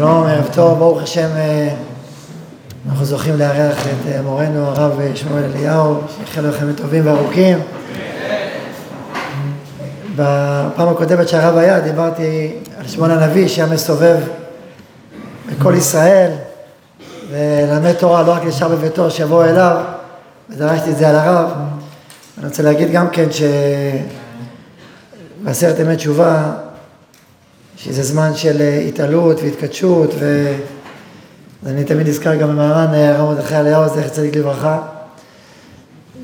שלום, ערב טוב, ברוך השם, אנחנו זוכים לארח את מורנו, הרב שמואל אליהו, שיחלו לכם טובים וארוכים. בפעם הקודמת שהרב היה, דיברתי על שמואל הנביא, שהיה מסובב בכל ישראל, ולמד תורה, לא רק נשאר בביתו, שיבוא אליו, ודרשתי את זה על הרב. אני רוצה להגיד גם כן שבעשרת ימי תשובה, שזה זמן של התעלות והתקדשות, ואני תמיד נזכר גם במהר"ן הרב מרדכי אליהו, זכר צדיק לברכה,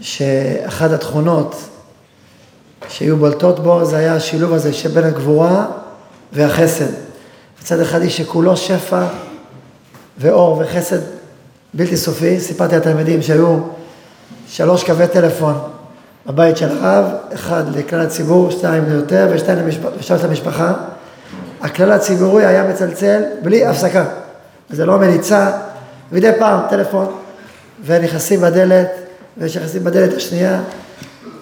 שאחת התכונות שהיו בולטות בו, זה היה השילוב הזה שבין הגבורה והחסד. בצד אחד היא שכולו שפע ואור וחסד בלתי סופי. סיפרתי לתלמידים שהיו 3 קווי טלפון בבית של הרב, 1 לכלל הציבור, 2 ליותר ו2 למשפחה. הכלל הציבורי היה מצלצל בלי הפסקה, זה לא מליצה, מדי פעם טלפון, ונכנסים בדלת, ושנכנסים בדלת השנייה,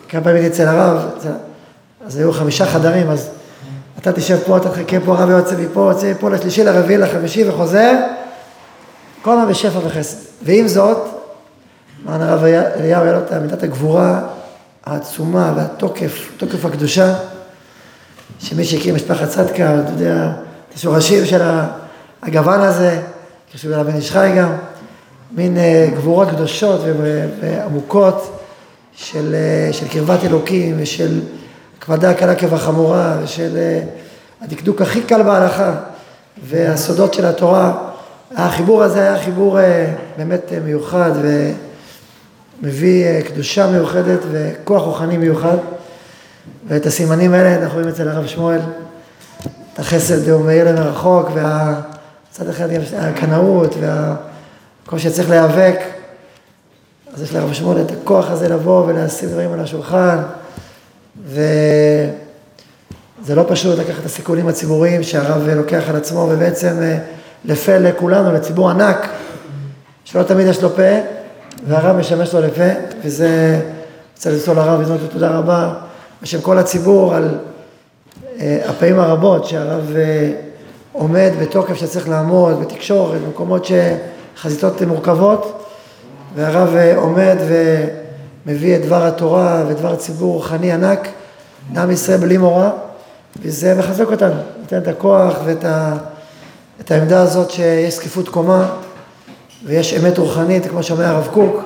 כמה פעמים אצל הרב, אז היו 5 חדרים, אז אתה תשב פה, אתה תחכה פה, הרב יוצא מפה, יוצא מפה לשלישי, לרביעי, לחמישי, וחוזר, כל מה בשפע וחסד. ועם זאת, מרן הרב אליהו היה לו את מידת הגבורה העצומה והתוקף, תוקף הקדושה, שמי שהקים משפחת צדקה, אתה יודע, את השורשים של הגוון הזה, כשהוא היה בן איש חי גם, מין גבורות קדושות ועמוקות של קרבת אלוקים ושל הקפדה הקלה כבחמורה ושל הדקדוק הכי קל בהלכה והסודות של התורה. החיבור הזה היה חיבור באמת מיוחד ומביא קדושה מיוחדת וכוח רוחני מיוחד. ואת הסימנים האלה אנחנו רואים אצל הרב שמואל, את החסד הוא מאיר למרחוק, והצד אחד גם הקנאות, והמקום שצריך להיאבק, אז יש לרב שמואל את הכוח הזה לבוא ולשים דברים על השולחן, וזה לא פשוט לקחת את הסיכונים הציבוריים שהרב לוקח על עצמו, ובעצם לפה לכולנו, לציבור ענק, שלא תמיד יש לו פה, והרב משמש לו לפה, וזה רוצה לנסוע לרב וזנות לו תודה רבה, בשם כל הציבור על הפעמים הרבות שהרב עומד בתוקף שצריך לעמוד, בתקשורת, במקומות שחזיתות מורכבות, והרב עומד ומביא את דבר התורה ודבר ציבור רוחני ענק, עם ישראל בלי מורא, וזה מחזק אותנו, נותן את הכוח ואת את העמדה הזאת שיש זקיפות קומה, ויש אמת רוחנית, כמו שאומר הרב קוק,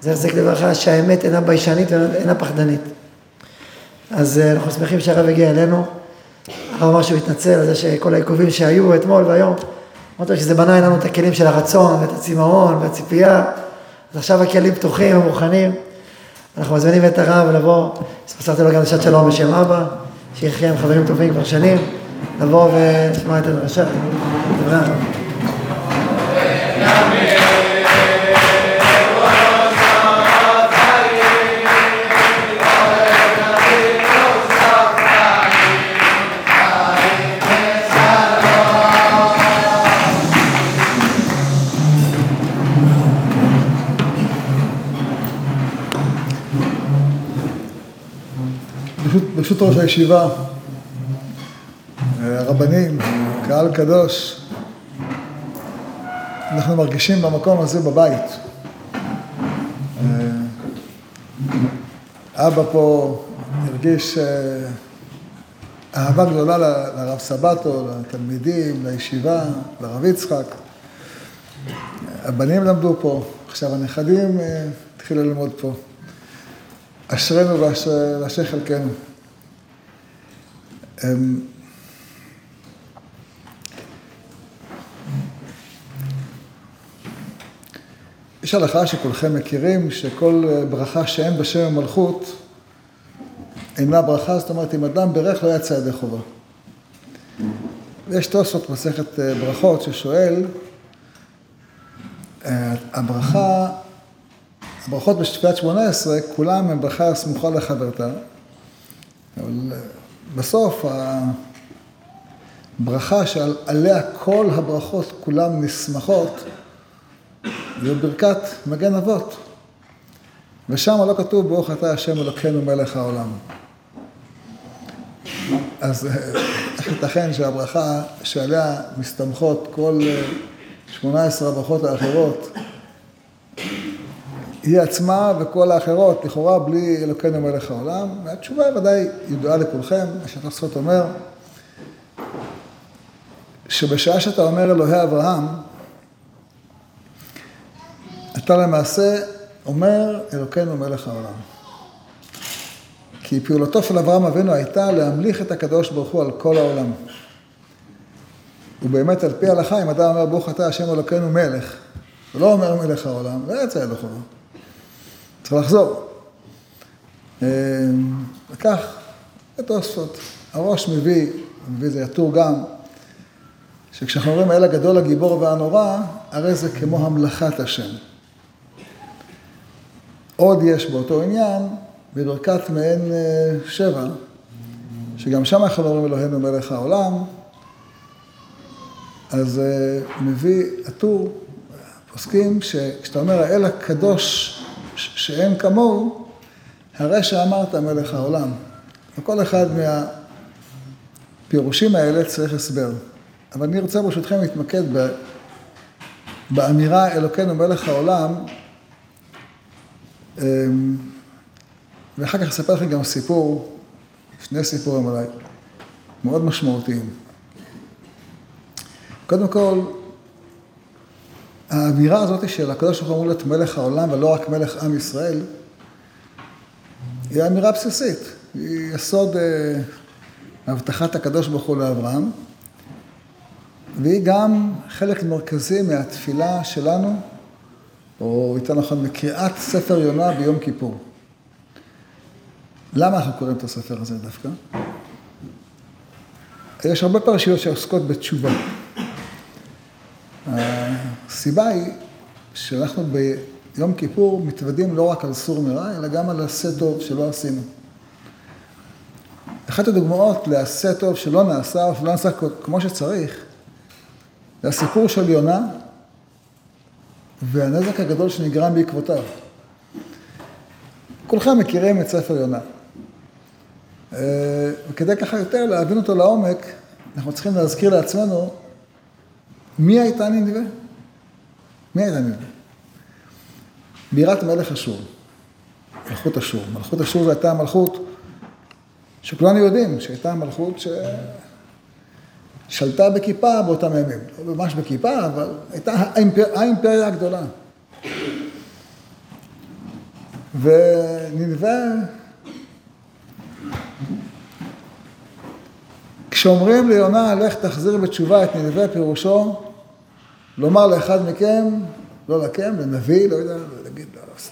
זה החזק לברכה שהאמת אינה ביישנית ואינה פחדנית. אז אנחנו שמחים שהרב הגיע אלינו, הרב אמר שהוא התנצל על זה שכל העיכובים שהיו אתמול והיום, אמרתי שזה בנה אלינו את הכלים של הרצון ואת הצימאון והציפייה, אז עכשיו הכלים פתוחים ומוכנים, אנחנו מזמינים את הרב לבוא, הספסרתי לו גם לשעת שלום בשם אבא, שיחיה עם חברים טובים כבר שנים, לבוא ולשמע את הדרשה, דברי הרב. ברשות ראש הישיבה, רבנים, קהל קדוש, אנחנו מרגישים במקום הזה בבית. אבא פה הרגיש אהבה גדולה לרב סבתו, לתלמידים, לישיבה, לרב יצחק. הבנים למדו פה, עכשיו הנכדים התחילו ללמוד פה. אשרנו ואשרי חלקנו. יש הלכה שכולכם מכירים, שכל ברכה שאין בשם המלכות, אינה ברכה, זאת אומרת, אם אדם ברך לא יצא ידי חובה. יש תוספות מסכת ברכות ששואל, הברכות בשביעת 18, כולם הם ברכה סמוכה לחברתה, אבל בסוף הברכה שעליה כל הברכות כולם נסמכות, זו ברכת מגן אבות. ושם לא כתוב ברוך אתה השם אלוקינו מלך העולם. אז ייתכן שהברכה שעליה מסתמכות כל 18 הברכות האחרות, היא עצמה וכל האחרות, לכאורה בלי אלוקינו מלך העולם, והתשובה ודאי ידועה לכולכם, השטח ספות אומר, שבשעה שאתה אומר אלוהי אברהם, אתה למעשה אומר אלוקינו מלך העולם. כי פעולתו של אברהם אבינו הייתה להמליך את הקדוש ברוך הוא על כל העולם. ובאמת על פי ההלכה, אם אדם אומר ברוך אתה השם אלוקינו מלך, ולא אומר מלך העולם, לא יצא אלוהו. צריך לחזור. וכך, בתוספות, הראש מביא זה יתור גם, שכשאנחנו אומרים אל הגדול הגיבור והנורא, הרי זה כמו המלכת השם. עוד יש באותו עניין, בברכת מעין שבע, שגם שם אנחנו אומרים אלוהינו מלך העולם, אז מביא הטור, פוסקים, שכשאתה אומר האל הקדוש שאין כמוהו, הרי שאמרת מלך העולם. וכל אחד מהפירושים האלה צריך הסבר. אבל אני רוצה ברשותכם להתמקד באמירה אלוקינו מלך העולם, ואחר כך אספר לכם גם סיפור, שני סיפורים עליי, מאוד משמעותיים. קודם כל, האמירה הזאת של הקדוש ברוך הוא להיות מלך העולם ולא רק מלך עם ישראל, היא אמירה בסיסית, היא יסוד הבטחת הקדוש ברוך הוא לאברהם, והיא גם חלק מרכזי מהתפילה שלנו, או איתה נכון, מקריאת ספר יונה ביום כיפור. למה אנחנו קוראים את הספר הזה דווקא? יש הרבה פרשיות שעוסקות בתשובה. הסיבה היא שאנחנו ביום כיפור מתוודים לא רק על סור מרע, אלא גם על עשה טוב שלא עשינו. אחת הדוגמאות לעשה טוב שלא נעשה או שלא נעשה כמו שצריך, זה הסיפור של יונה והנזק הגדול שנגרם בעקבותיו. כולכם מכירים את ספר יונה. וכדי ככה יותר להבין אותו לעומק, אנחנו צריכים להזכיר לעצמנו מי הייתה נינוה? מי הייתה נינוה? בירת מלך אשור. מלכות אשור. מלכות אשור זו הייתה מלכות שכולנו יודעים שהייתה מלכות ששלטה בכיפה באותם ימים. לא ממש בכיפה, אבל הייתה האימפריה הגדולה. ונינוה, כשאומרים ליונה, לך תחזיר בתשובה את נינוה פירושו, לומר לאחד מכם, לא לכם, לנביא, לא יודע,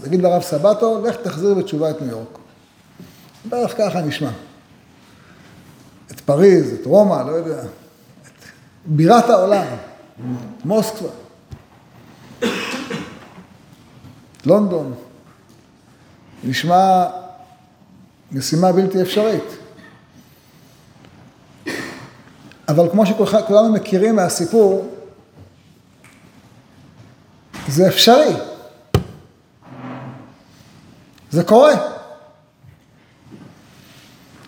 להגיד לרב סבתו, לך תחזיר בתשובה את ניו יורק. בערך ככה נשמע. את פריז, את רומא, לא יודע, את בירת העולם, מוסקבה, לונדון. נשמע משימה בלתי אפשרית. אבל כמו שכולנו מכירים מהסיפור, זה אפשרי. זה קורה.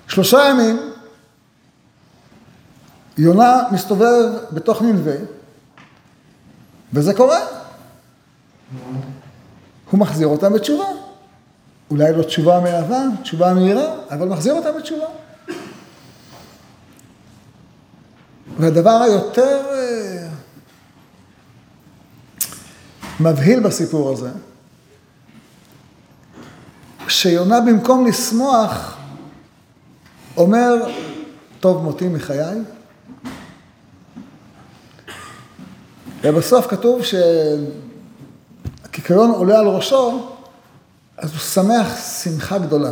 3 ימים, יונה מסתובב בתוך נינוה, וזה קורה. הוא מחזיר אותם בתשובה. אולי לא תשובה מהווה, תשובה מהירה, אבל מחזיר אותה בתשובה. והדבר היותר מבהיל בסיפור הזה, שיונה במקום לשמוח, אומר, טוב מותי מחיי. ובסוף כתוב שהקיקיון עולה על ראשו, אז הוא שמח שמחה גדולה.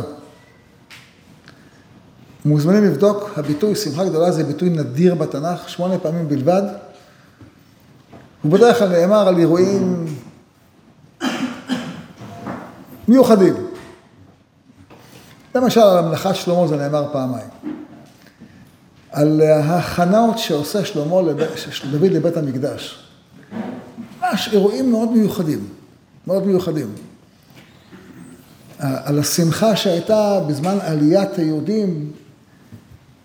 מוזמנים לבדוק, הביטוי שמחה גדולה זה ביטוי נדיר בתנ"ך, 8 פעמים בלבד. הוא בדרך כלל נאמר על אירועים מיוחדים. למשל, על המלכת שלמה זה נאמר פעמיים. על ההכנות שעושה שלמה דוד לבית המקדש. ממש אירועים מאוד מיוחדים, מאוד מיוחדים. על השמחה שהייתה בזמן עליית היהודים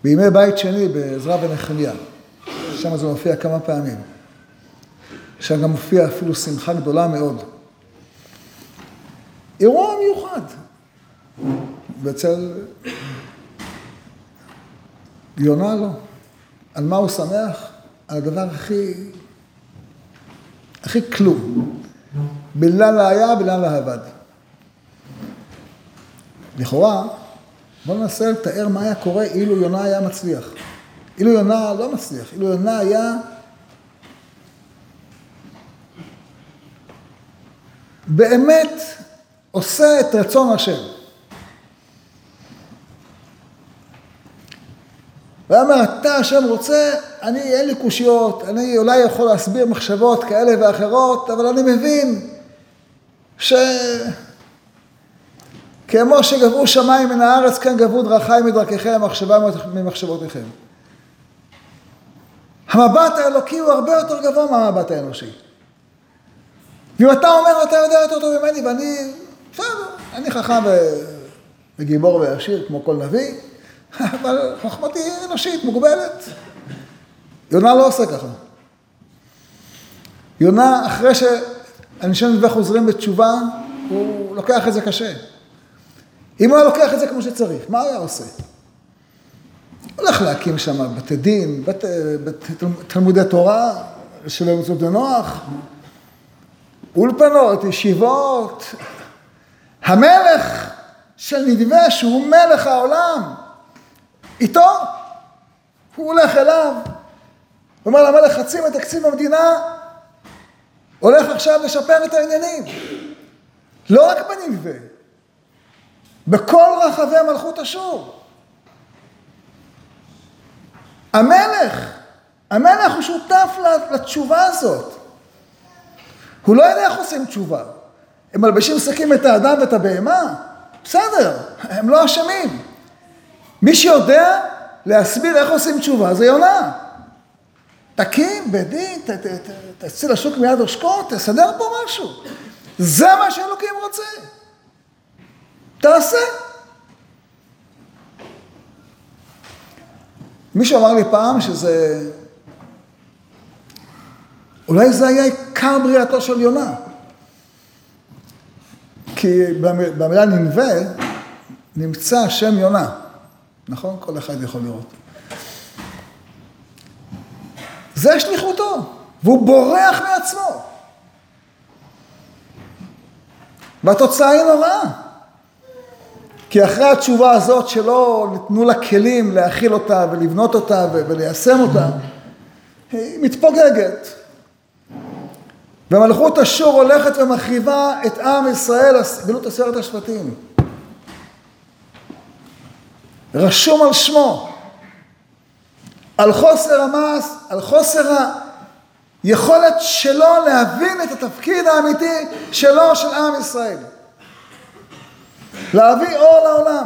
בימי בית שני בעזרא ונחמיה, שם זה מופיע כמה פעמים. שם גם מופיע אפילו שמחה גדולה מאוד. אירוע מיוחד. ואצל יונה לא. על מה הוא שמח? על הדבר הכי כלום. בלעד לא היה, בלעד לא עבד. לכאורה, בוא ננסה לתאר מה היה קורה אילו יונה היה מצליח. אילו יונה לא מצליח, אילו יונה היה באמת עושה את רצון השם. ואמר, אתה השם רוצה, אני אין לי קושיות, אני אולי יכול להסביר מחשבות כאלה ואחרות, אבל אני מבין ש... כמו שגברו שמיים מן הארץ, כן גברו דרכי מדרכיכם, מחשבה ממחשבותיכם. המבט האלוקי הוא הרבה יותר גבוה מהמבט האנושי. ואם אתה אומר, אתה יודע יותר טוב ממני, ואני, אני חכם וגיבור ועשיר, כמו כל נביא, אבל חכמתי אנושית, מוגבלת. יונה לא עושה ככה. יונה, אחרי שאנשים וחוזרים בתשובה, הוא לוקח את זה קשה. אם הוא היה לוקח את זה כמו שצריך, מה הוא היה עושה? הוא הולך להקים שם בתי דין, תלמודי תורה של יוצאות לנוח, אולפנות, ישיבות, המלך של נדבש, שהוא מלך העולם, איתו, הוא הולך אליו, הוא אומר למלך, חצי מתקציב המדינה, הולך עכשיו לשפר את העניינים, לא רק בנדבש, בכל רחבי מלכות אשור. המלך הוא שותף לתשובה הזאת. הוא לא יודע איך עושים תשובה. הם מלבשים סכים את האדם ואת הבהמה. בסדר, הם לא אשמים. מי שיודע להסביר איך עושים תשובה זה יונה. תקים, בדין, תציל השוק מיד ראשכו, תסדר פה משהו. זה מה שאלוקים רוצה. תעשה. מישהו אמר לי פעם שזה... אולי זה היה עיקר בריאתו של יונה. כי במילה נינוה נמצא השם יונה. נכון? כל אחד יכול לראות. זה שליחותו, והוא בורח מעצמו. והתוצאה היא נוראה. כי אחרי התשובה הזאת שלא נתנו לה כלים להכיל אותה ולבנות אותה וליישם אותה, היא מתפוגגת. ומלכות אשור הולכת ומחריבה את עם ישראל, גלות עשרת השבטים. רשום על שמו, על חוסר המס, על חוסר היכולת שלו להבין את התפקיד האמיתי שלו, של עם ישראל. להביא אור לעולם,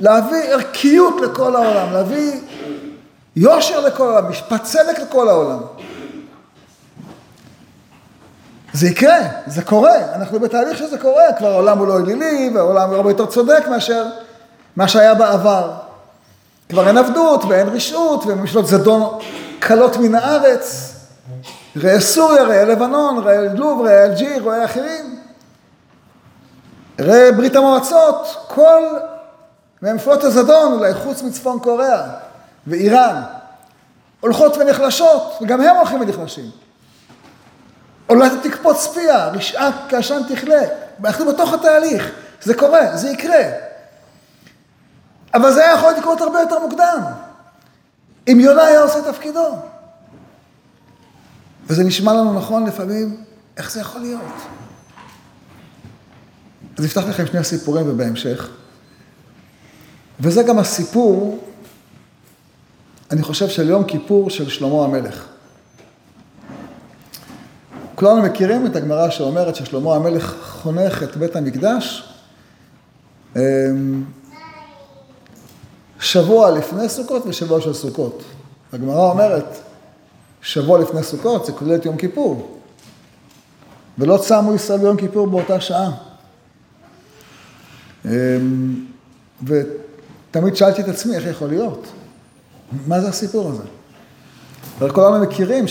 להביא ערכיות לכל העולם, להביא יושר לכל העולם, משפט צדק לכל העולם. זה יקרה, זה קורה, אנחנו בתהליך שזה קורה, כבר העולם הוא לא אלילי, והעולם הוא הרבה יותר צודק מאשר מה שהיה בעבר. כבר אין עבדות ואין רשעות, וממשלות זדון קלות מן הארץ, ראה סוריה, ראה לבנון, ראה לוב, ראה אלג'יריה, ראה אחרים. ראה ברית המועצות, כל ממשלות הזדון, אולי חוץ מצפון קוריאה ואיראן, הולכות ונחלשות, וגם הם הולכים ונחלשים. אולי תקפוץ פיה, רשעה כעשן תכלה, ואנחנו בתוך התהליך, זה קורה, זה יקרה. אבל זה היה יכול לקרות הרבה יותר מוקדם, אם יונה היה עושה תפקידו. וזה נשמע לנו נכון לפעמים, איך זה יכול להיות? אז נפתח לכם שני הסיפורים ובהמשך. וזה גם הסיפור, אני חושב, של יום כיפור של שלמה המלך. כולנו מכירים את הגמרא שאומרת ששלמה המלך חונך את בית המקדש שבוע לפני סוכות ושבוע של סוכות. הגמרא אומרת, שבוע לפני סוכות זה כולל את יום כיפור. ולא צמו ישראל ביום כיפור באותה שעה. תמיד שאלתי את עצמי איך יכול להיות. מה זה הסיפור הזה? וכולנו מכירים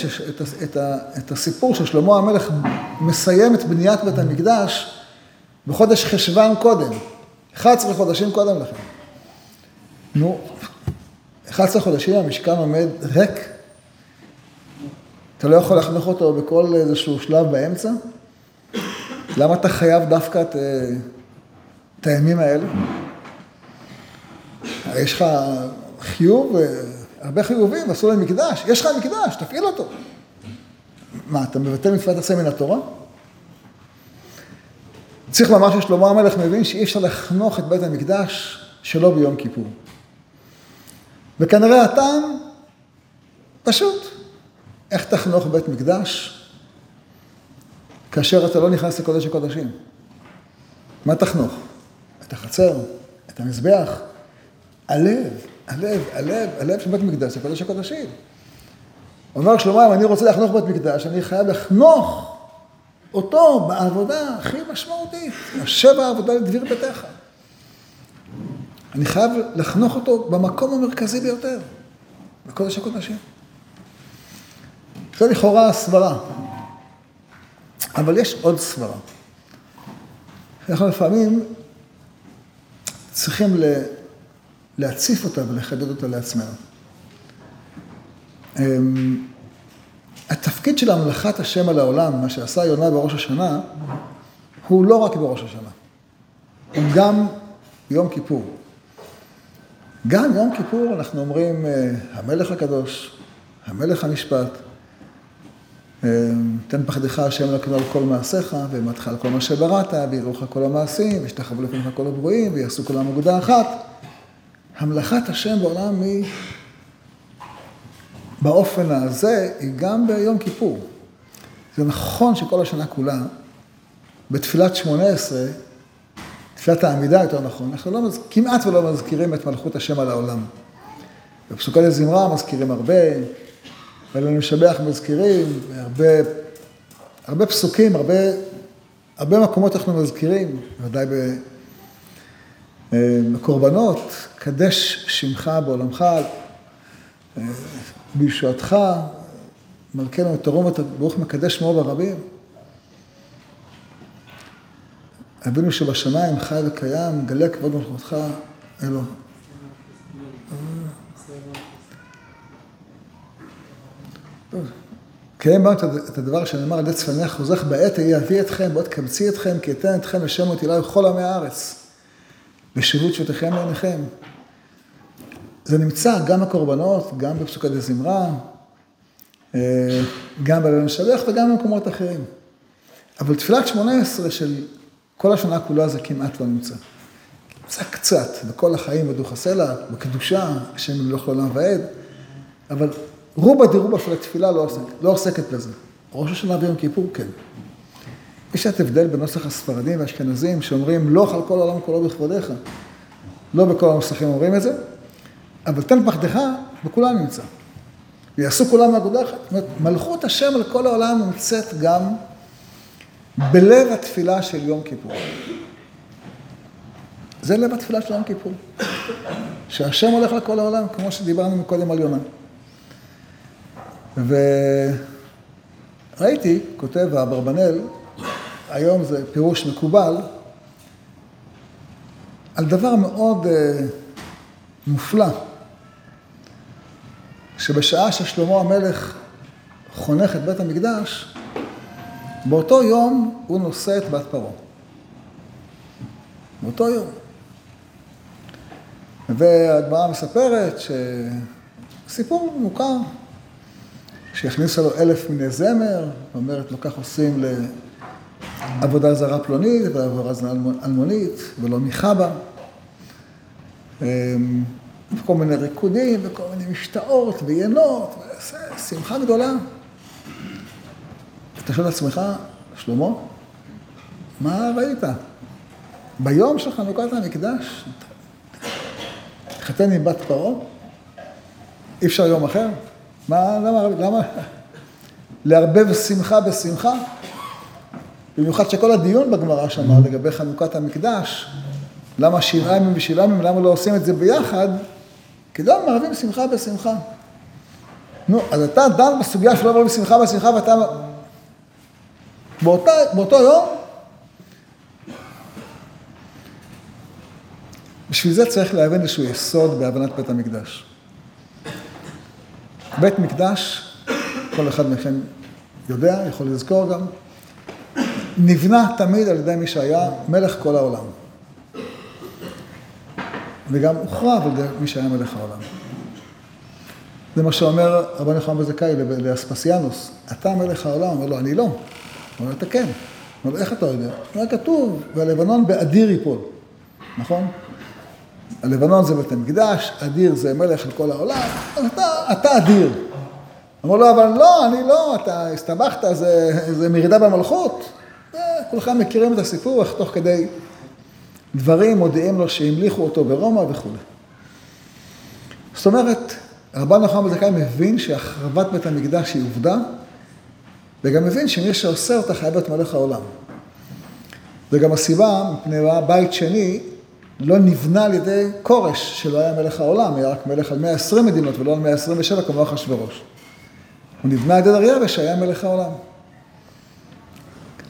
את הסיפור ששלמה המלך מסיים את בניית בית המקדש בחודש חשבן קודם, 11 חודשים קודם לכן. נו, 11 חודשים המשכן עומד ריק, אתה לא יכול לחנוך אותו בכל איזשהו שלב באמצע? למה אתה חייב דווקא את הימים האלה? יש לך חיוב, הרבה חיובים, עשו להם מקדש, יש לך מקדש, תפעיל אותו. מה, אתה מבטל מצוות עשה מן התורה? צריך לומר ששלמה המלך מבין שאי אפשר לחנוך את בית המקדש שלא ביום כיפור. וכנראה הטעם פשוט. איך תחנוך בית מקדש כאשר אתה לא נכנס לקודש הקודשים? מה תחנוך? את החצר, את המזבח, הלב של בית מקדש, זה קודש הקודשים. אומר שלמה, אם אני רוצה לחנוך בית מקדש, אני חייב לחנוך אותו בעבודה הכי משמעותית, השבע העבודה לדביר ביתך. אני חייב לחנוך אותו במקום המרכזי ביותר, בקודש הקודשים. זה לכאורה סברה, אבל יש עוד סברה. אנחנו לפעמים צריכים להציף אותה ולחדד אותה לעצמנו. התפקיד של המלכת השם על העולם, מה שעשה יונה בראש השנה, הוא לא רק בראש השנה, הוא גם יום כיפור. גם יום כיפור אנחנו אומרים, המלך הקדוש, המלך המשפט, תן פחדך השם לקנות על כל מעשיך, ומתחל כל מה שבראת, ויראוך כל המעשים, ושתחבו לפניך כל הברואים, ויעשו כולם אגודה אחת. המלכת השם בעולם היא, באופן הזה, היא גם ביום כיפור. זה נכון שכל השנה כולה, בתפילת 18, תפילת העמידה יותר נכון, אנחנו לא כמעט ולא מזכירים את מלכות השם על העולם. בפסוקה לזמרה מזכירים הרבה, ואלה משבח מזכירים, הרבה פסוקים, הרבה מקומות אנחנו מזכירים, ודאי בקורבנות, קדש שמך בעולמך, בישועתך, מלכנו את הרומא, ברוך מקדש שמו ברבים. אבינו שבשמיים חי וקיים, גלה כבוד מלכותך, אלו. קיים בנו את הדבר שנאמר, עדי צפניה חוזך בעת ההיא אביא אתכם, בעת קבצי אתכם, כי אתן אתכם לשם אותי אליי בכל עמי הארץ, בשיבות שותיכם לעיניכם. זה נמצא גם בקורבנות, גם בפסוקת הזמרה, גם בליל המשלח וגם במקומות אחרים. אבל תפילת 18 של כל השנה כולה זה כמעט לא נמצא. נמצא קצת, בכל החיים, בדוח הסלע, בקדושה, השם מלוך לעולם ועד, אבל רובה של התפילה לא עוסקת בזה. ראש השנה ויום כיפור, כן. יש את הבדל בנוסח הספרדים והאשכנזים שאומרים, לא על כל העולם כולו בכבודיך. לא בכל הנוסחים אומרים את זה, אבל תן פחדך וכולם נמצא. ויעשו כולם אגודה אחת. זאת אומרת, מלכות השם על כל העולם נמצאת גם בלב התפילה של יום כיפור. זה לב התפילה של יום כיפור. שהשם הולך לכל העולם, כמו שדיברנו מקודם על יונה. וראיתי, כותב האברבנאל, היום זה פירוש מקובל, על דבר מאוד מופלא, שבשעה ששלמה המלך חונך את בית המקדש, באותו יום הוא נושא את בת פרעה. באותו יום. והגמרא מספרת שסיפור מוכר, שהכניסה לו 1,000 מיני זמר, אומרת לו כך עושים לעבודה זרה פלונית, ועבודה זרה אלמונית, ולא מחבה. וכל מיני ריקודים, וכל מיני משתאות, ויינות, ושמחה גדולה. אתה שואל לעצמך, שלמה, מה ראית? ביום של חנוכת המקדש, התחתן עם בת פרעה, אי אפשר יום אחר? מה, למה? לערבב שמחה בשמחה? במיוחד שכל הדיון בגמרא שמה לגבי חנוכת המקדש למה שיריים ושילמים, למה לא עושים את זה ביחד? כי לא מערבים שמחה בשמחה. נו, אז אתה דן בסוגיה שלא מערבים שמחה בשמחה, ואתה... באותו יום, בשביל זה צריך להבין איזשהו יסוד בהבנת בית המקדש. בית מקדש, כל אחד מכם יודע, יכול לזכור גם, נבנה תמיד על ידי מי שהיה מלך כל העולם. וגם הוכרע על ידי מי שהיה מלך העולם. זה מה שאומר רבן יוחנן בן זכאי לאספסיאנוס, אתה מלך העולם, אומר לו, אני לא. אומר, אתה כן. אומר, איך אתה יודע? אומר, כתוב, והלבנון באדיר ייפול. נכון? הלבנון זה בית המקדש, אדיר זה מלך של כל העולם, אז אתה אדיר. אמר לו, אבל לא, אני לא, אתה הסתבכת, זה מרידה במלכות. כולכם מכירים את הסיפור, איך תוך כדי דברים מודיעים לו שהמליכו אותו ברומא וכו'. זאת אומרת, רבן יוחנן בן זכאי מבין שהחרבת בית המקדש היא עובדה, וגם מבין שמי שעושה אותה חייב להיות מלך העולם. וגם הסיבה, מפני בית שני, לא נבנה על ידי קורש שלא היה מלך העולם, היה רק מלך על 120 מדינות ולא על 127 כמו אחשוורוש. הוא נבנה על ידי דריווש שהיה מלך העולם.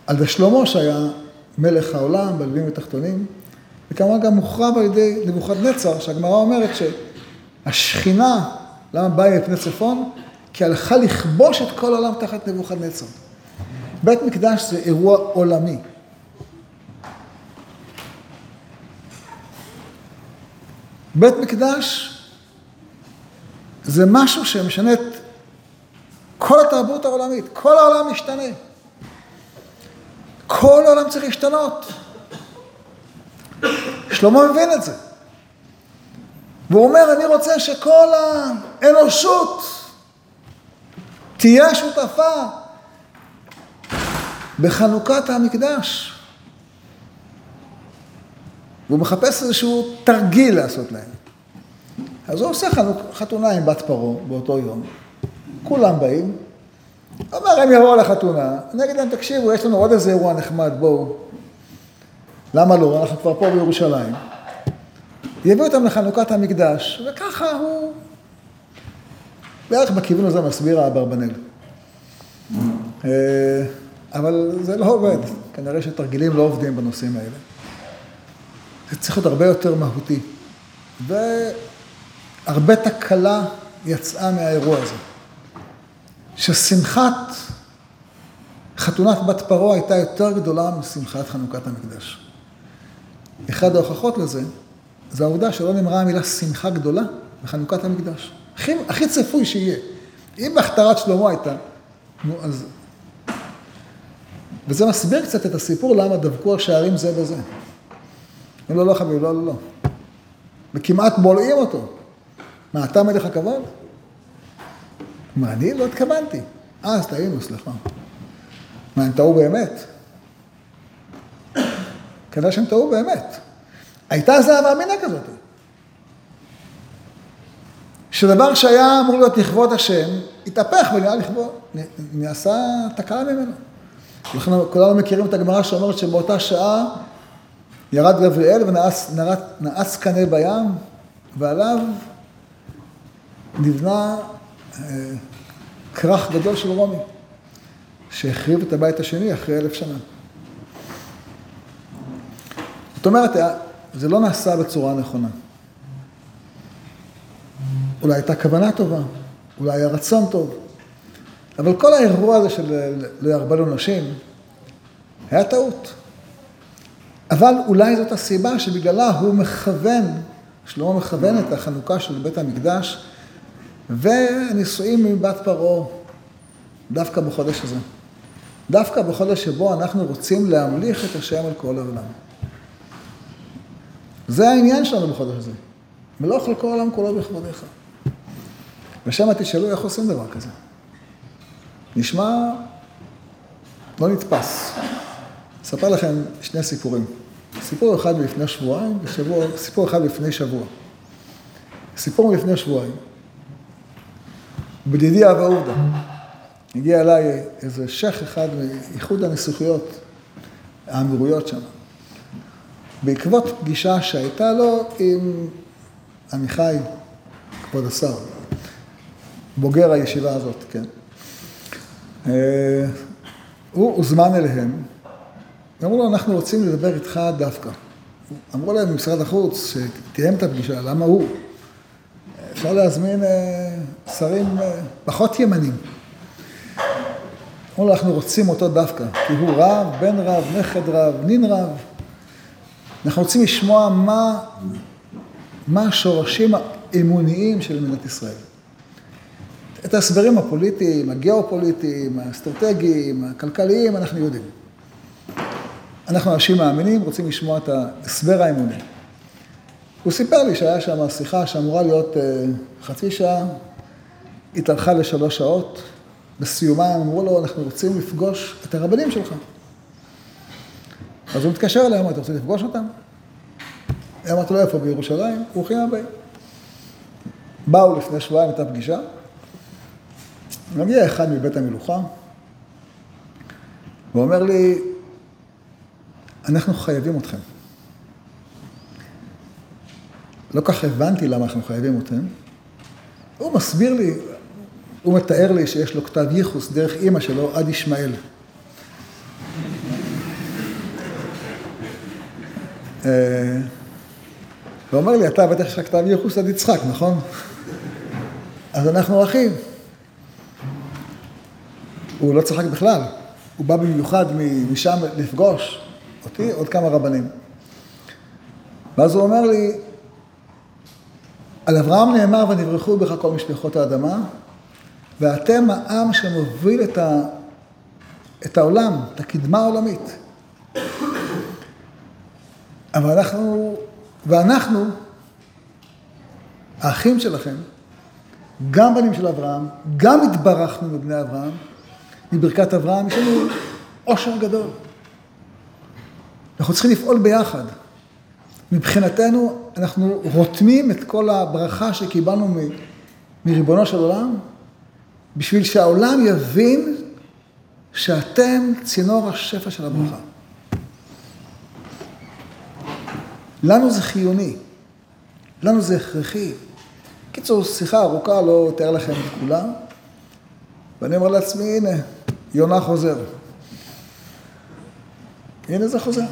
על ידי שלמה שהיה מלך העולם, בעלבים ותחתונים, וכמובן גם מוכרב על ידי נבוכדנצר, שהגמרא אומרת שהשכינה, למה באה מפני צפון? כי הלכה לכבוש את כל העולם תחת נבוכדנצר. בית מקדש זה אירוע עולמי. בית מקדש זה משהו שמשנה את כל התרבות העולמית. כל העולם משתנה. כל העולם צריך להשתנות. שלמה מבין את זה. והוא אומר, אני רוצה שכל האנושות תהיה שותפה בחנוכת המקדש. והוא מחפש איזשהו תרגיל לעשות להם. אז הוא עושה חתונה עם בת פרעה באותו יום. כולם באים. הוא אומר, הם יבואו לחתונה. אני אגיד להם, תקשיבו, יש לנו עוד איזה אירוע נחמד, בואו. למה לא? אנחנו כבר פה בירושלים. יביאו אותם לחנוכת המקדש, וככה הוא... בערך בכיוון הזה מסביר האברבנאל. אבל זה לא עובד. כנראה שתרגילים לא עובדים בנושאים האלה. זה צריך להיות הרבה יותר מהותי. והרבה תקלה יצאה מהאירוע הזה. ששמחת חתונת בת פרעה הייתה יותר גדולה משמחת חנוכת המקדש. אחד ההוכחות לזה, זה העובדה שלא נאמרה המילה שמחה גדולה בחנוכת המקדש. הכי צפוי שיהיה. אם בהכתרת שלמה הייתה, נו אז... וזה מסביר קצת את הסיפור למה דבקו השערים זה וזה. לא, לא חביב, לא, לא, לא. וכמעט בולעים אותו. מה, אתה מלך הכבוד? מה, אני לא התכוונתי. אז טעינו, סליחה. מה, הם טעו באמת? כנראה שהם טעו באמת. הייתה זו המאמינה כזאת. שדבר שהיה אמור להיות לכבוד השם, התהפך ונהיה לכבוד, נעשה תקלה ממנו. אנחנו כולנו מכירים את הגמרא שאומרת שבאותה שעה, ירד גבריאל ונעץ קנה בים, ועליו נבנה כרך גדול של רומי, שהחריב את הבית השני אחרי 1000 שנה. זאת אומרת, זה לא נעשה בצורה נכונה. אולי הייתה כוונה טובה, אולי היה רצון טוב, אבל כל האירוע הזה של לא ירבלו נשים, היה טעות. אבל אולי זאת הסיבה שבגללה הוא מכוון, שלמה מכוון את החנוכה של בית המקדש, ונישואים מבת פרעה, דווקא בחודש הזה. דווקא בחודש שבו אנחנו רוצים להמליך את השם על כל העולם. זה העניין שלנו בחודש הזה. מלוך על כל העולם כולו בכבודיך. ושמה תשאלו איך עושים דבר כזה. נשמע, לא נתפס. אספר לכם שני סיפורים. סיפור אחד לפני שבועיים, סיפור אחד לפני שבוע. סיפור לפני שבועיים. בדידיה ועובדה. הגיע אליי איזה שייך אחד מאיחוד הניסוחיות, האמירויות שם. בעקבות פגישה שהייתה לו עם עמיחי, כבוד השר, בוגר הישיבה הזאת, כן. הוא הוזמן אליהם, ואמרו לו, אנחנו רוצים לדבר איתך דווקא. אמרו להם במשרד החוץ שתיאם את הפגישה, למה הוא? אפשר להזמין שרים פחות ימנים. אמרו לו, אנחנו רוצים אותו דווקא, כי הוא רב, בן רב, נכד רב, נין רב. אנחנו רוצים לשמוע מה השורשים האמוניים של מדינת ישראל. את ההסברים הפוליטיים, הגיאופוליטיים, האסטרטגיים, הכלכליים, אנחנו יודעים. אנחנו אנשים מאמינים, רוצים לשמוע את ההסבר האמוני. הוא סיפר לי שהיה שם שיחה שאמורה להיות חצי שעה, התארכה לשלוש שעות, בסיומה אמרו לו, אנחנו רוצים לפגוש את הרבנים שלך. אז הוא מתקשר אליהם, אתה רוצה לפגוש אותם? אמרתי לו, איפה בירושלים? ברוכים הבאים. באו לפני שבועיים, הייתה פגישה, מגיע אחד מבית המלוכה, והוא אומר לי, אנחנו חייבים אתכם. לא כך הבנתי למה אנחנו חייבים אתכם. הוא מסביר לי, הוא מתאר לי שיש לו כתב ייחוס דרך אמא שלו עד ישמעאל. הוא אומר לי, אתה בטח שכתב ייחוס עד יצחק, נכון? אז אנחנו אחים. הוא לא צחק בכלל. הוא בא במיוחד משם לפגוש אותי, עוד כמה רבנים. ואז הוא אומר לי, על אברהם נאמר ונברחו בך כל משפחות האדמה, ואתם העם שמוביל את העולם, את הקדמה העולמית. אבל ואנחנו, האחים שלכם, גם בנים של אברהם, גם התברכנו מבני אברהם, מברכת אברהם, יש לנו אושר גדול. אנחנו צריכים לפעול ביחד. מבחינתנו, אנחנו רותמים את כל הברכה שקיבלנו מריבונו של עולם, בשביל שהעולם יבין שאתם צינור השפע של הברכה. לנו זה חיוני, לנו זה הכרחי. קיצור, שיחה ארוכה, לא תאר לכם את כולה, ואני אומר לעצמי, הנה, יונה חוזר. הנה זה חוזר.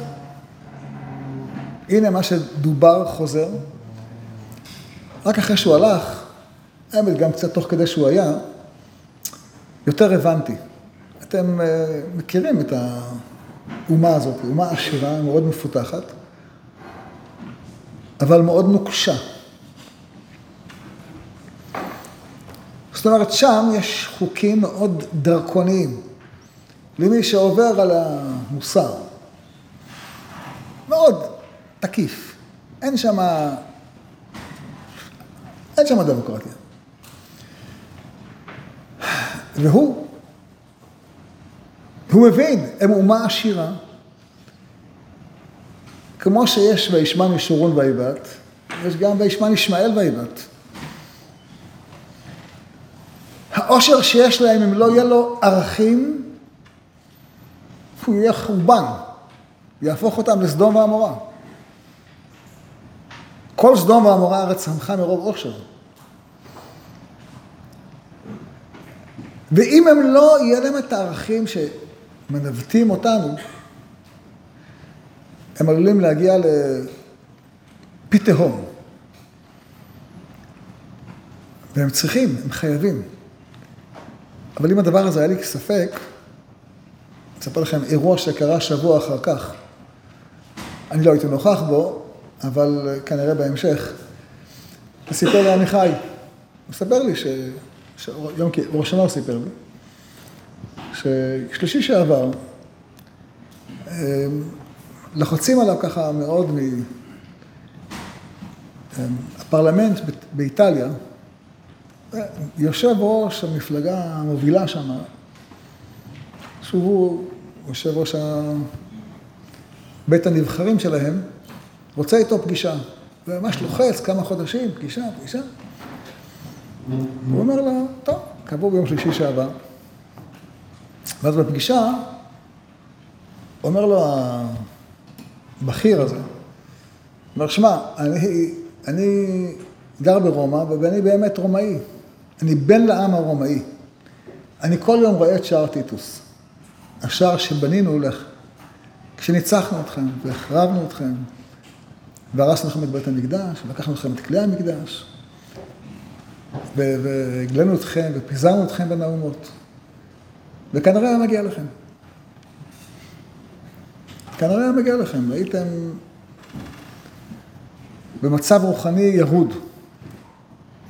הנה מה שדובר חוזר. רק אחרי שהוא הלך, האמת גם קצת תוך כדי שהוא היה, יותר הבנתי. אתם מכירים את האומה הזאת, אומה עשירה, מאוד מפותחת, אבל מאוד נוקשה. זאת אומרת, שם יש חוקים מאוד דרקוניים, למי שעובר על המוסר. מאוד תקיף. אין שם דמוקרטיה. והוא מבין, הם אומה עשירה, כמו שיש וישמן ישורון ואיבת, יש גם וישמן ישמעאל ואיבת. העושר שיש להם, אם לא יהיה לו ערכים, הוא יהיה חורבן, יהפוך אותם לסדום ועמורה. כל סדום ועמורה הארץ צמחה מרוב עושר. ואם הם לא יהיה להם את הערכים שמנווטים אותנו, הם עלולים להגיע לפי תהום. והם צריכים, הם חייבים. אבל אם הדבר הזה היה לי ספק, אני אספר לכם אירוע שקרה שבוע אחר כך. אני לא הייתי נוכח בו, אבל כנראה בהמשך. סיפר לי עמיחי, הוא ספר לי יום ראשונה הוא סיפר לי, ששלישי שעבר, לחוצים עליו ככה מאוד הפרלמנט באיטליה, יושב ראש המפלגה המובילה שם, שוב הוא יושב ראש בית הנבחרים שלהם, רוצה איתו פגישה, וממש לוחץ כמה חודשים, פגישה. הוא אומר לה, טוב, קבעו ביום שלישי שעבר. ואז בפגישה, אומר לו הבכיר הזה, אומר, שמע, אני גר ברומא, ואני באמת רומאי. אני בן לעם הרומאי. אני כל יום רואה את שער טיטוס. השער שבנינו לך, כשניצחנו אתכם, והחרבנו אתכם, והרסנו לכם את בית המקדש, ולקחנו לכם את כלי המקדש, והגלנו אתכם, ופיזרנו אתכם בין האומות. וכנראה היה מגיע לכם. כנראה היה מגיע לכם. הייתם במצב רוחני ירוד.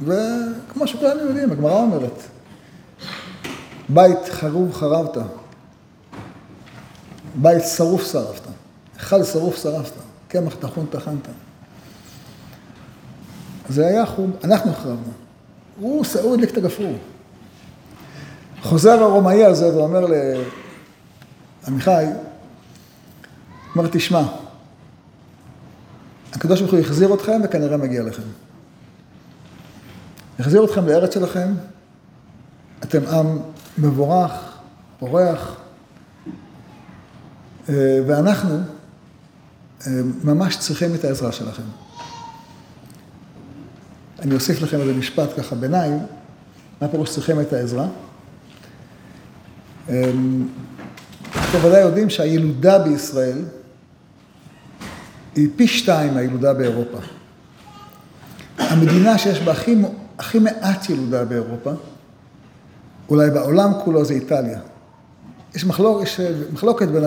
וכמו שכולנו יודעים, הגמרא אומרת, בית חרוב חרבת, בית שרוף שרפת, חל שרוף שרפת, קמח תחון תחנת. זה היה חום, אנחנו חרבנו. הוא הדליק את הגפרור. חוזר הרומאי הזה ואומר לעמיחי, אומר, תשמע, הקדוש ברוך הוא יחזיר אתכם וכנראה מגיע לכם. יחזיר אתכם לארץ שלכם, אתם עם מבורך, פורח, ואנחנו ממש צריכים את העזרה שלכם. אני אוסיף לכם איזה משפט ככה ביניים, מה פירוש צריכים את העזרה? אתם ודאי יודעים שהילודה בישראל היא פי שתיים מהילודה באירופה. המדינה שיש בה הכי מעט ילודה באירופה, אולי בעולם כולו, זה איטליה. יש מחלוקת בין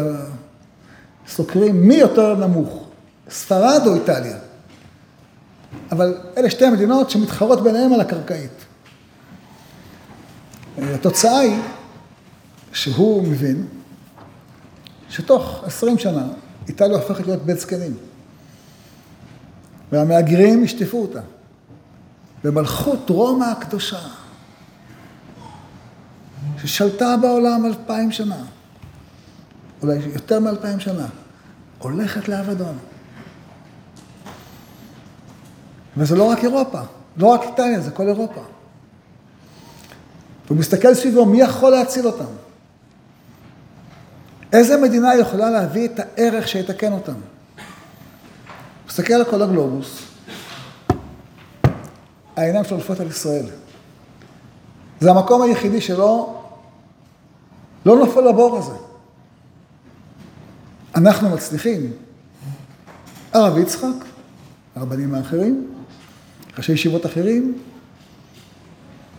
הסוקרים מי יותר נמוך, ספרד או איטליה. אבל אלה שתי המדינות שמתחרות ביניהן על הקרקעית. התוצאה היא שהוא מבין שתוך 20 שנה איטליה הופכת להיות בית זקנים. והמהגרים השתפו אותה. במלכות רומא הקדושה, ששלטה בעולם 2000 שנה, אולי יותר מ-2000 שנה, הולכת לאבדון. וזה לא רק אירופה, לא רק איטליה, זה כל אירופה. והוא מסתכל סביבו, מי יכול להציל אותם? איזה מדינה יכולה להביא את הערך שיתקן אותם? הוא מסתכל על כל הגלובוס, העיניים שלו הולכות על ישראל. זה המקום היחידי שלא נופל לבור הזה. אנחנו מצליחים. הרב יצחק, הרבנים האחרים, ראשי ישיבות אחרים,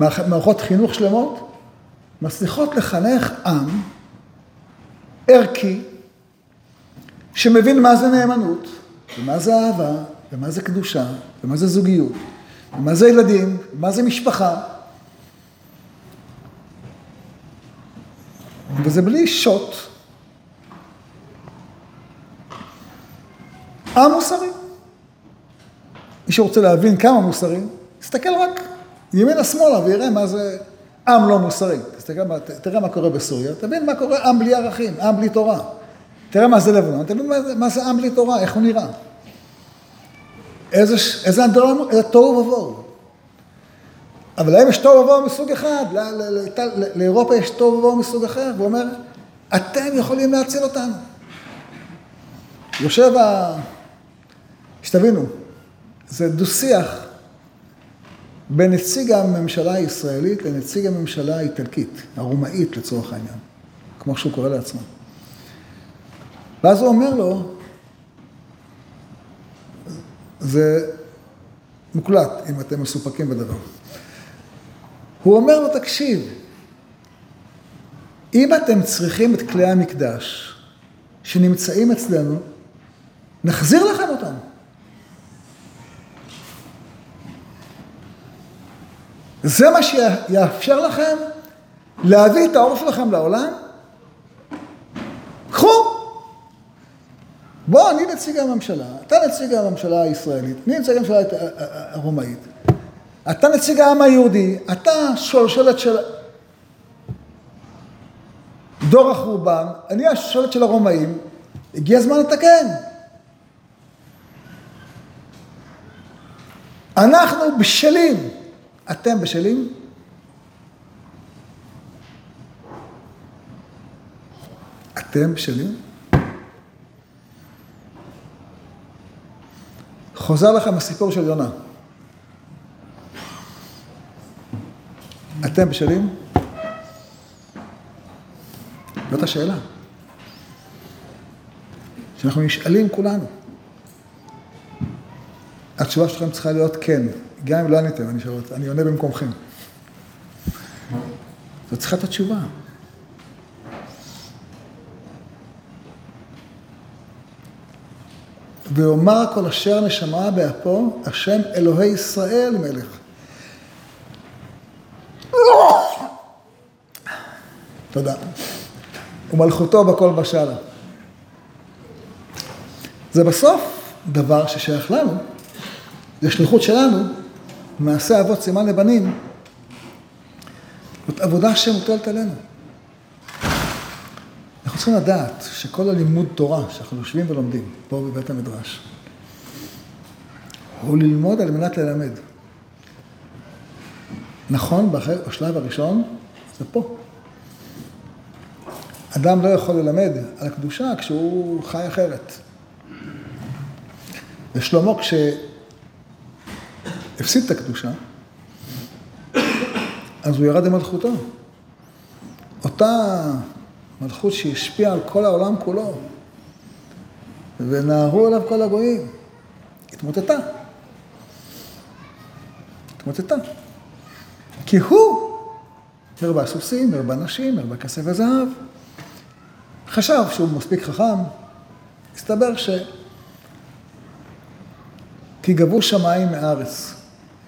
מערכות חינוך שלמות, מצליחות לחנך עם ערכי שמבין מה זה נאמנות, ומה זה אהבה, ומה זה קדושה, ומה זה זוגיות, ומה זה ילדים, ומה זה משפחה. וזה בלי שוט. עם מוסרי. מי שרוצה להבין כמה מוסרי, תסתכל רק ימינה שמאלה ויראה מה זה עם לא מוסרי. תראה מה קורה בסוריה, תבין מה קורה עם בלי ערכים, עם בלי תורה. תראה מה זה לבנון, תבין מה זה עם בלי תורה, איך הוא נראה. איזה תוהו ובוהו. אבל להם יש תוהו ובוהו מסוג אחד, לאירופה יש תוהו ובוהו מסוג אחר, והוא אומר, אתם יכולים להציל אותנו. יושב, שתבינו, זה דו-שיח בין נציג הממשלה הישראלית לנציג הממשלה האיטלקית, הרומאית לצורך העניין, כמו שהוא קורא לעצמו. ואז הוא אומר לו, זה מוקלט אם אתם מסופקים בדבר. הוא אומר לו, תקשיב, אם אתם צריכים את כלי המקדש שנמצאים אצלנו, נחזיר לכם אותם. זה מה שיאפשר לכם להביא את האור שלכם לעולם? קחו! בוא, אני נציג הממשלה, אתה נציג הממשלה הישראלית, אני נציג הממשלה הרומאית. אתה נציג העם היהודי, אתה שולשלת של דור החורבן, אני השולשלת של הרומאים, הגיע הזמן לתקן. אנחנו בשלים, אתם בשלים? אתם בשלים? חוזר לכם הסיפור של יונה. אתם בשלים? זאת השאלה. שאנחנו נשאלים כולנו. התשובה שלכם צריכה להיות כן. גם אם לא עניתם, אני עונה במקומכם. זאת צריכה את התשובה. ואומר כל אשר נשמע באפו, השם אלוהי ישראל מלך. תודה. ומלכותו בכל בשלה. זה בסוף דבר ששייך לנו, זה שליחות שלנו, מעשה אבות סימן לבנים, זאת עבודה שמוטלת עלינו. אנחנו צריכים לדעת שכל הלימוד תורה שאנחנו יושבים ולומדים פה בבית המדרש, הוא ללמוד על מנת ללמד. נכון, בשלב הראשון זה פה. אדם לא יכול ללמד על הקדושה כשהוא חי אחרת. ושלמה כשהפסיד את הקדושה, אז הוא ירד למלכותו. אותה מלכות שהשפיעה על כל העולם כולו, ונערו אליו כל הגויים, התמוטטה. התמוטטה. כי הוא מרבה סוסים, מרבה נשים, מרבה כסף וזהב. חשב שהוא מספיק חכם, הסתבר כי גבו שמיים מארץ,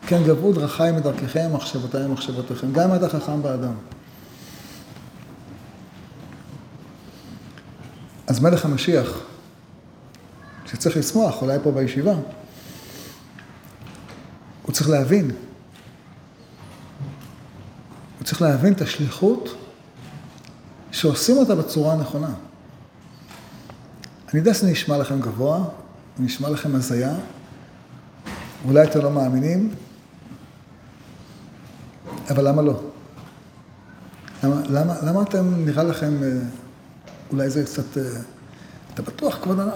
כן גבו דרכיים מדרכיכם, מחשבותיהם מחשבותיכם, גם אם אתה חכם באדם. אז מלך המשיח, שצריך לשמוח, אולי פה בישיבה, הוא צריך להבין. הוא צריך להבין את השליחות שעושים אותה בצורה הנכונה. אני יודע שזה נשמע לכם גבוה, זה נשמע לכם הזיה, אולי אתם לא מאמינים, אבל למה לא? למה אתם נראה לכם, אולי זה קצת, אתה בטוח כבוד הרב?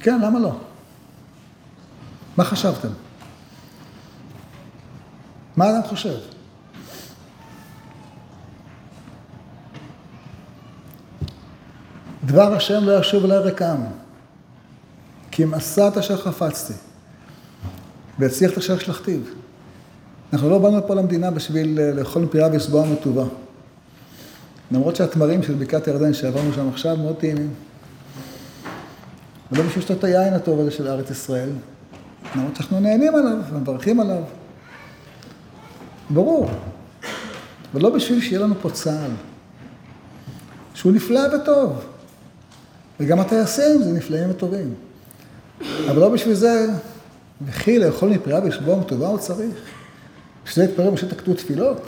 כן, למה לא? מה חשבתם? מה אדם חושב? דבר השם לא ישוב אלי ריקם, כי אם עשת אשר חפצתי, והצליחת אשר שלחתיו. אנחנו לא באנו פה למדינה בשביל לאכול פירה ולשבוע מטובה. למרות שהתמרים של בקעת ירדן שעברנו שם עכשיו מאוד טעימים. ולא בשביל שתות היין הטוב הזה של ארץ ישראל. למרות שאנחנו נהנים עליו ומברכים עליו. ברור. ולא בשביל שיהיה לנו פה צהל. שהוא נפלא וטוב. וגם הטייסים זה נפלאים וטובים. אבל לא בשביל זה, וכי לאכול מפריעה בשבוע מטובה הוא צריך. בשביל זה התפרע בשביל תקטו תפילות.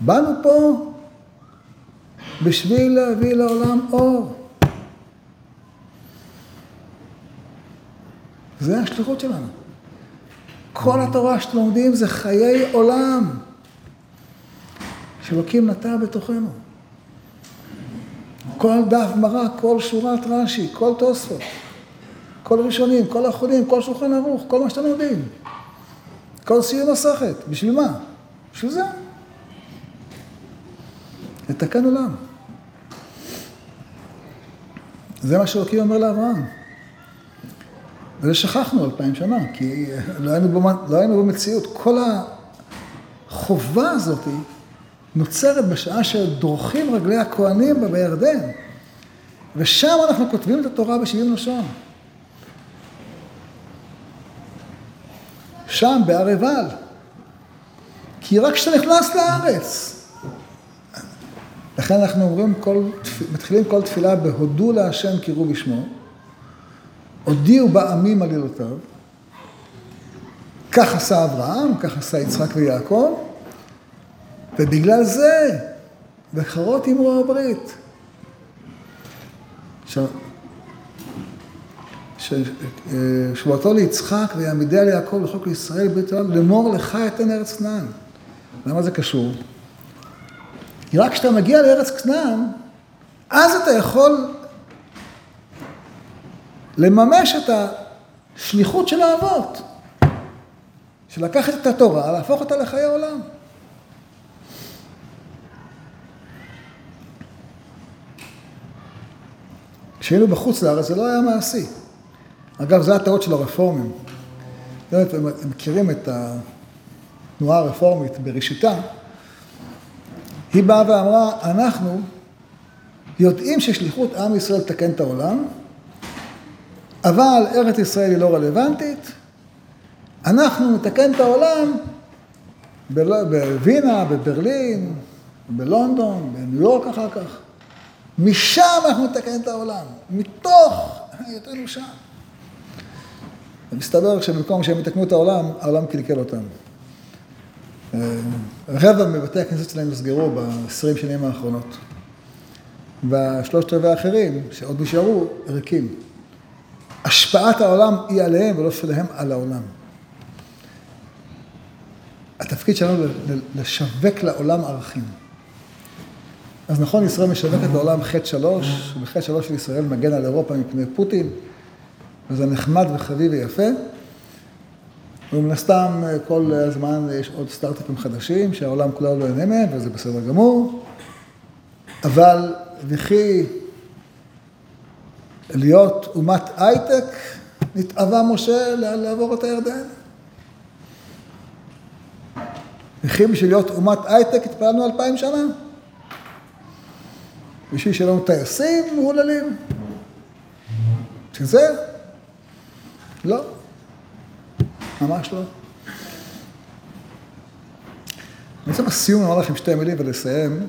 באנו פה בשביל להביא לעולם אור. זה השליחות שלנו. כל התורה שלומדים זה חיי עולם שלוקים נטע בתוכנו. כל דף מראה, כל שורת רש"י, כל תוספות. כל ראשונים, כל אחרונים, כל שולחן ערוך, כל מה שאתם יודעים. כל סיום מסכת. בשביל מה? בשביל זה. לתקן עולם. זה מה שאלוקים אומר לאברהם. וזה שכחנו 2000 שנה, כי לא היינו במציאות. כל החובה הזאת נוצרת בשעה שדורכים רגלי הכהנים בירדן. ושם אנחנו כותבים את התורה ב70 לשון. שם, בהר עיבל. כי רק כשאתה נכנס לארץ. לכן אנחנו אומרים, מתחילים כל תפילה בהודו להשם קירו בשמו, הודיעו בעמים עלילותיו, כך עשה אברהם, כך עשה יצחק ויעקב, ובגלל זה, וחרות אמרו הברית. שבועתו ליצחק ויעמידיה ליעקב לחוק לישראל ברית עולם, למור לך אתן ארץ כנען. למה זה קשור? כי רק כשאתה מגיע לארץ כנען, אז אתה יכול לממש את השליחות של האבות, שלקחת את התורה, להפוך אותה לחיי העולם. כשהיינו בחוץ לארץ, זה לא היה מעשי. אגב, זה התאות של הרפורמים. הם מכירים את התנועה הרפורמית בראשיתה. היא באה ואמרה, אנחנו יודעים ששליחות עם ישראל תקן את העולם, אבל ארץ ישראל היא לא רלוונטית. אנחנו נתקן את העולם בווינה, בברלין, בלונדון, בניו יורק אחר כך. משם אנחנו נתקן את העולם, מתוך היותנו שם. ומסתבר שבמקום שהם יתקנו את העולם, העולם קלקל אותם. רבע מבתי הכנסות שלהם נסגרו ב-20 שנים האחרונות. והשלושת רבעי האחרים, שעוד נשארו, ריקים. השפעת העולם היא עליהם ולא שלהם על העולם. התפקיד שלנו לשווק לעולם ערכים. אז נכון, ישראל משווקת לעולם חטא 3, ובחטא 3 של ישראל מגן על אירופה מפני פוטין, וזה נחמד וחביב ויפה, ומן הסתם כל הזמן יש עוד סטארט-אפים חדשים שהעולם כולו לא נהנה מהם, וזה בסדר גמור, אבל וכי להיות אומת הייטק, נתאווה משה לעבור את הירדן. וכי בשביל להיות אומת הייטק התפעלנו 2000 שנה. בשביל שלנו טייסים מעוללים. שזה? לא. ממש לא. אני רוצה בסיום לומר לכם 2 מילים ולסיים.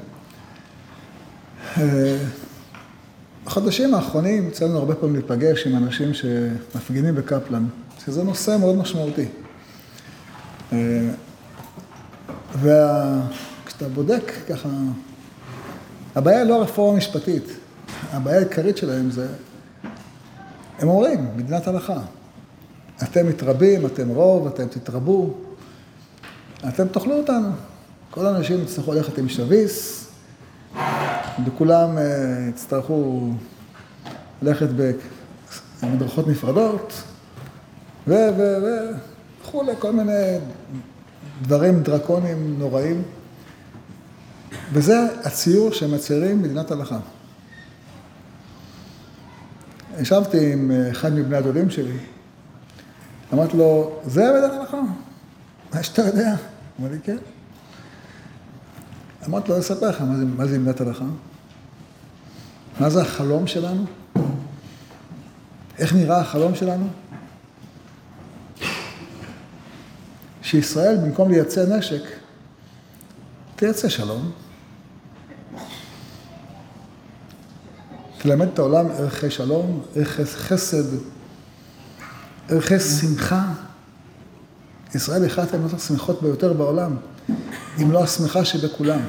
בחודשים האחרונים יצא לנו הרבה פעמים להיפגש עם אנשים שמפגינים בקפלן, שזה נושא מאוד משמעותי. וכשאתה בודק ככה, הבעיה היא לא הרפורמה המשפטית, הבעיה העיקרית שלהם זה, הם אומרים, מדינת הלכה, אתם מתרבים, אתם רוב, אתם תתרבו, אתם תאכלו אותנו. כל האנשים יצטרכו ללכת עם שביס, וכולם יצטרכו ללכת במדרכות נפרדות, וכולי, כל מיני דברים דרקוניים נוראים. וזה הציור שמציירים מדינת הלכה. ישבתי עם אחד מבני הדודים שלי, אמרתי לו, זה מדינת הלכה? מה שאתה יודע? אמר לי, כן. אמרתי לו, אספר לך מה זה מדינת הלכה? מה זה החלום שלנו? איך נראה החלום שלנו? שישראל, במקום לייצא נשק, תייצא שלום. תלמד את העולם ערכי שלום, ערכי חסד, ערכי שמחה. ישראל אחת המדינות השמחות ביותר בעולם, אם לא השמחה שבכולם.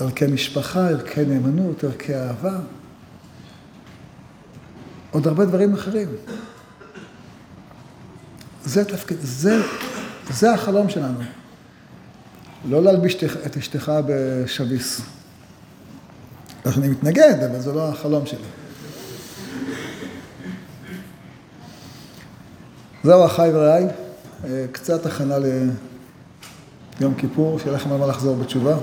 ערכי משפחה, ערכי נאמנות, ערכי אהבה. עוד הרבה דברים אחרים. זה תפקיד, זה החלום שלנו. לא להלביש את אשתך בשביס. לא שאני מתנגד, אבל זה לא החלום שלי. זהו, אחי ורעי, קצת הכנה ליום כיפור, שיהיה לכם על מה לחזור בתשובה.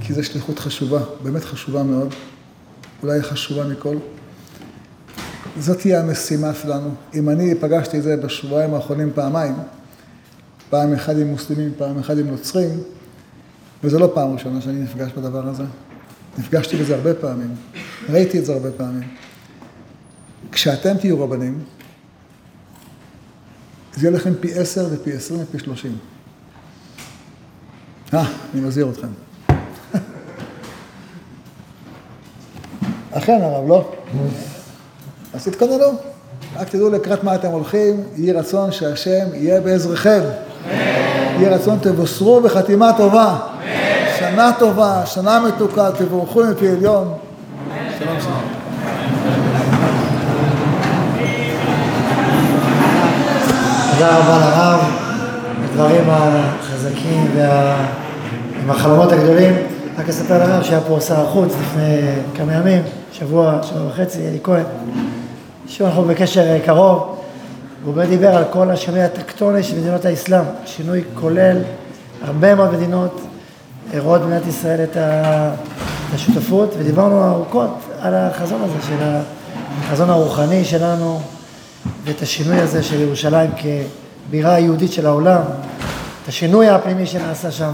כי זו שליחות חשובה, באמת חשובה מאוד, אולי חשובה מכל. זאת תהיה המשימה שלנו. אם אני פגשתי את זה בשבועיים האחרונים פעמיים, פעם אחד עם מוסלמים, פעם אחד עם נוצרים, וזו לא פעם ראשונה שאני נפגש בדבר הזה. נפגשתי בזה הרבה פעמים, ראיתי את זה הרבה פעמים. כשאתם תהיו רבנים, זה יהיה לכם פי 10 ופי 20 ופי 30. אני מזהיר אתכם. אכן הרב, לא? אז תתכוננו, רק תדעו לקראת מה אתם הולכים, יהי רצון שהשם יהיה בעזרכם. יהי רצון תבשרו בחתימה טובה. שנה טובה, שנה מתוקה, תבורכו מפי עליון. שלום שלום. תודה רבה לרב, הדברים החזקים ועם החלומות הגדולים. רק אספר לכם שהיה פה שר החוץ לפני כמה ימים, שבוע, שבוע וחצי, אלי כהן, שאנחנו בקשר קרוב, והוא באמת דיבר על כל השינוי הטקטוני של מדינות האסלאם, שינוי כולל הרבה מאוד מדינות, רואה מדינת ישראל את השותפות, ודיברנו ארוכות על החזון הזה, של החזון הרוחני שלנו, ואת השינוי הזה של ירושלים כבירה היהודית של העולם, את השינוי הפנימי שנעשה שם,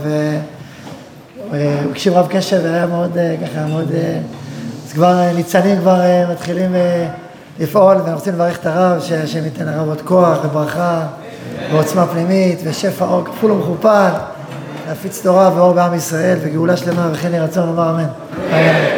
הוא הקשיב רב קשב והיה מאוד ככה, מאוד, אז כבר ניצנים כבר מתחילים לפעול, ואנחנו רוצים לברך את הרב, שהשם ייתן הרב עוד כוח וברכה, ועוצמה פנימית, ושפע אור כפול ומכופל, להפיץ תורה ואור בעם ישראל, וגאולה שלמה וכן יהי רצון, אמר אמן.